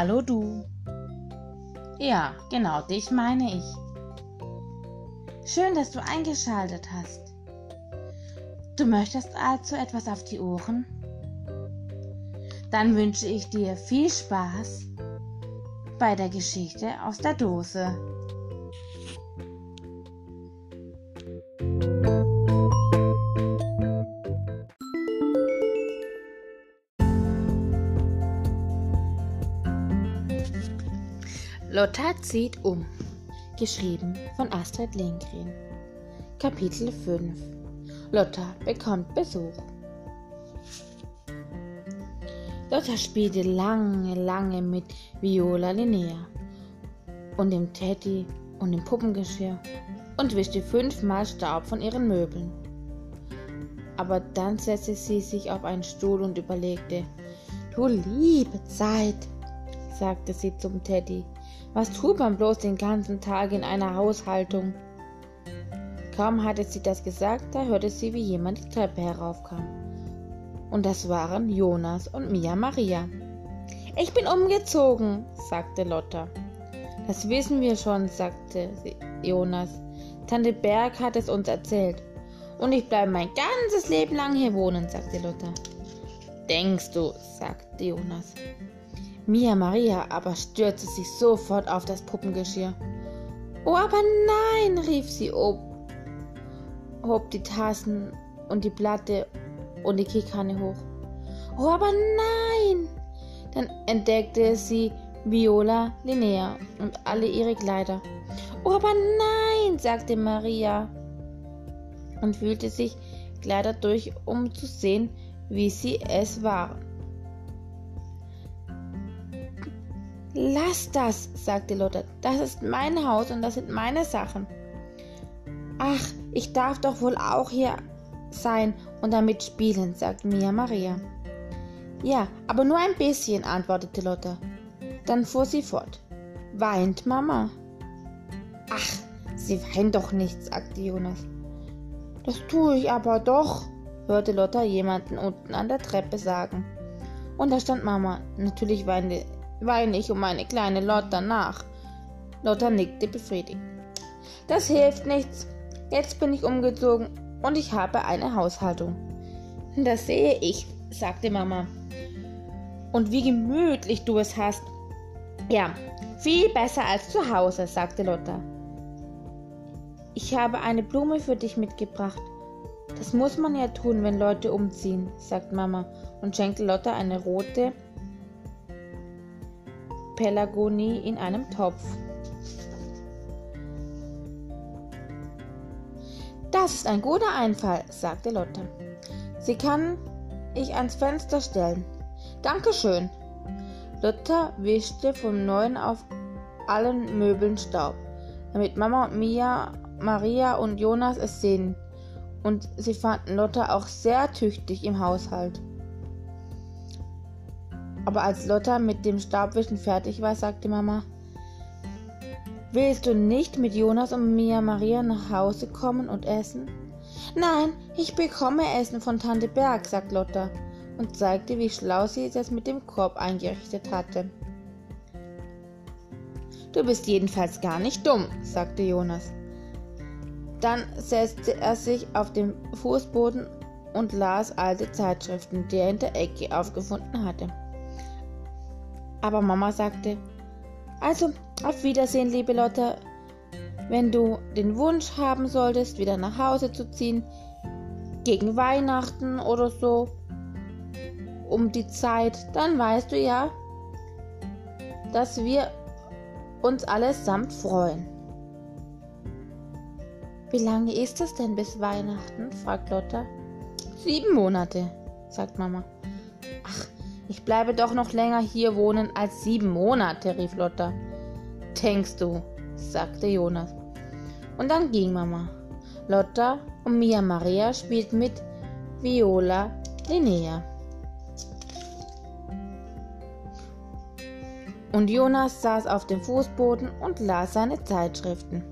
Hallo du. Ja, genau, dich meine ich. Schön, dass du eingeschaltet hast. Du möchtest also etwas auf die Ohren? Dann wünsche ich dir viel Spaß bei der Geschichte aus der Dose. Lotta zieht um. Geschrieben von Astrid Lindgren. Kapitel 5. Lotta bekommt Besuch. Lotta spielte lange mit Viola Linnea und dem Teddy und dem Puppengeschirr und wischte 5-mal Staub von ihren Möbeln. Aber dann setzte sie sich auf einen Stuhl und überlegte: Du liebe Zeit, sagte sie zum Teddy. Was tut man bloß den ganzen Tag in einer Haushaltung? Kaum hatte sie das gesagt, da hörte sie, wie jemand die Treppe heraufkam. Und das waren Jonas und Mia Maria. »Ich bin umgezogen«, sagte Lotta. »Das wissen wir schon«, sagte Jonas. »Tante Berg hat es uns erzählt. Und ich bleibe mein ganzes Leben lang hier wohnen«, sagte Lotta. »Denkst du«, sagte Jonas. Mia Maria aber stürzte sich sofort auf das Puppengeschirr. »Oh, aber nein«, rief sie, hob die Tassen und die Platte und die Kehlkanne hoch. »Oh, aber nein«, dann entdeckte sie Viola Linnea und alle ihre Kleider. »Oh, aber nein«, sagte Maria und wühlte sich Kleider durch, um zu sehen, wie sie es waren. »Lass das«, sagte Lotta, »das ist mein Haus und das sind meine Sachen. Ach, ich darf doch wohl auch hier sein und damit spielen«, sagte Mia Maria. »Ja, aber nur ein bisschen«, antwortete Lotta. Dann fuhr sie fort: »Weint Mama?« »Ach, sie weint doch nicht«, sagte Jonas. »Das tue ich aber doch«, hörte Lotta jemanden unten an der Treppe sagen. Und da stand Mama. Natürlich weine ich um meine kleine Lotta nach. Lotta nickte befriedigt. Das hilft nichts. Jetzt bin ich umgezogen und ich habe eine Haushaltung. Das sehe ich, sagte Mama. Und wie gemütlich du es hast. Ja, viel besser als zu Hause, sagte Lotta. Ich habe eine Blume für dich mitgebracht. Das muss man ja tun, wenn Leute umziehen, sagt Mama und schenkte Lotta eine rote Pelargonie in einem Topf. Das ist ein guter Einfall, sagte Lotta. Sie kann ich ans Fenster stellen. Dankeschön. Lotta wischte vom Neuen auf allen Möbeln Staub, damit Mama und Mia, Maria und Jonas es sehen. Und sie fanden Lotta auch sehr tüchtig im Haushalt. Aber als Lotta mit dem Staubwischen fertig war, sagte Mama: Willst du nicht mit Jonas und Mia Maria nach Hause kommen und essen? Nein, ich bekomme Essen von Tante Berg, sagte Lotta und zeigte, wie schlau sie das mit dem Korb eingerichtet hatte. Du bist jedenfalls gar nicht dumm, sagte Jonas. Dann setzte er sich auf den Fußboden und las alte Zeitschriften, die er in der Ecke aufgefunden hatte. Aber Mama sagte: Also, auf Wiedersehen, liebe Lotta. Wenn du den Wunsch haben solltest, wieder nach Hause zu ziehen, gegen Weihnachten oder so, um die Zeit, dann weißt du ja, dass wir uns allesamt freuen. Wie lange ist es denn bis Weihnachten? Fragt Lotta. 7 Monate, sagt Mama. Ach, ich bleibe doch noch länger hier wohnen als 7 Monate, rief Lotta. Denkst du, sagte Jonas. Und dann ging Mama. Lotta und Mia Maria spielten mit Viola Linnea. Und Jonas saß auf dem Fußboden und las seine Zeitschriften.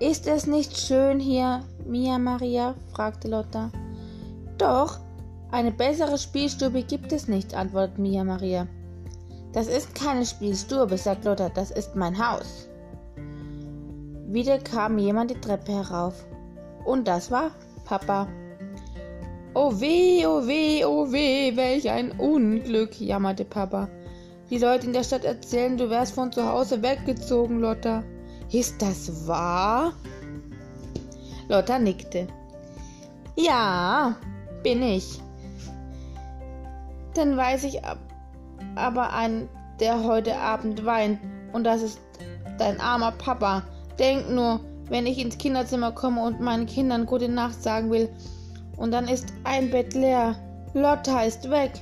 Ist es nicht schön hier, Mia Maria? Fragte Lotta. Doch, eine bessere Spielstube gibt es nicht, antwortete Mia Maria. Das ist keine Spielstube, sagt Lotta, das ist mein Haus. Wieder kam jemand die Treppe herauf. Und das war Papa. Oh weh, oh weh, oh weh, welch ein Unglück, jammerte Papa. Die Leute in der Stadt erzählen, du wärst von zu Hause weggezogen, Lotta. Ist das wahr? Lotta nickte. Ja, bin ich. Dann weiß ich aber einen, der heute Abend weint, und das ist dein armer Papa. Denk nur, wenn ich ins Kinderzimmer komme und meinen Kindern gute Nacht sagen will, und dann ist ein Bett leer. Lotta ist weg.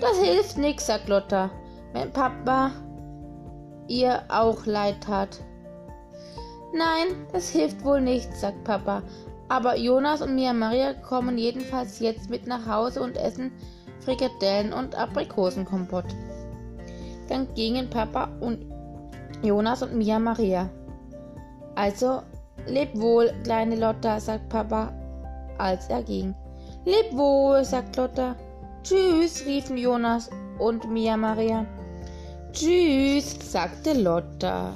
Das hilft nix, sagt Lotta, wenn Papa ihr auch leid tat. Nein, das hilft wohl nicht, sagt Papa. Aber Jonas und Mia Maria kommen jedenfalls jetzt mit nach Hause und essen Frikadellen und Aprikosenkompott. Dann gingen Papa und Jonas und Mia Maria. Also, leb wohl, kleine Lotta, sagt Papa, als er ging. Leb wohl, sagt Lotta. Tschüss, riefen Jonas und Mia Maria. Tschüss, sagte Lotta.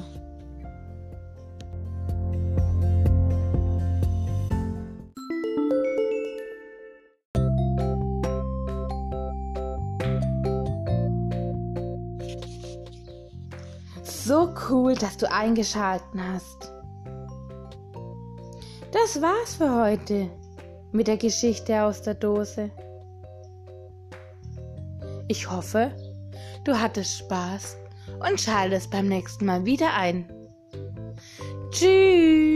So cool, dass du eingeschalten hast. Das war's für heute mit der Geschichte aus der Dose. Ich hoffe, du hattest Spaß und schaltest beim nächsten Mal wieder ein. Tschüss!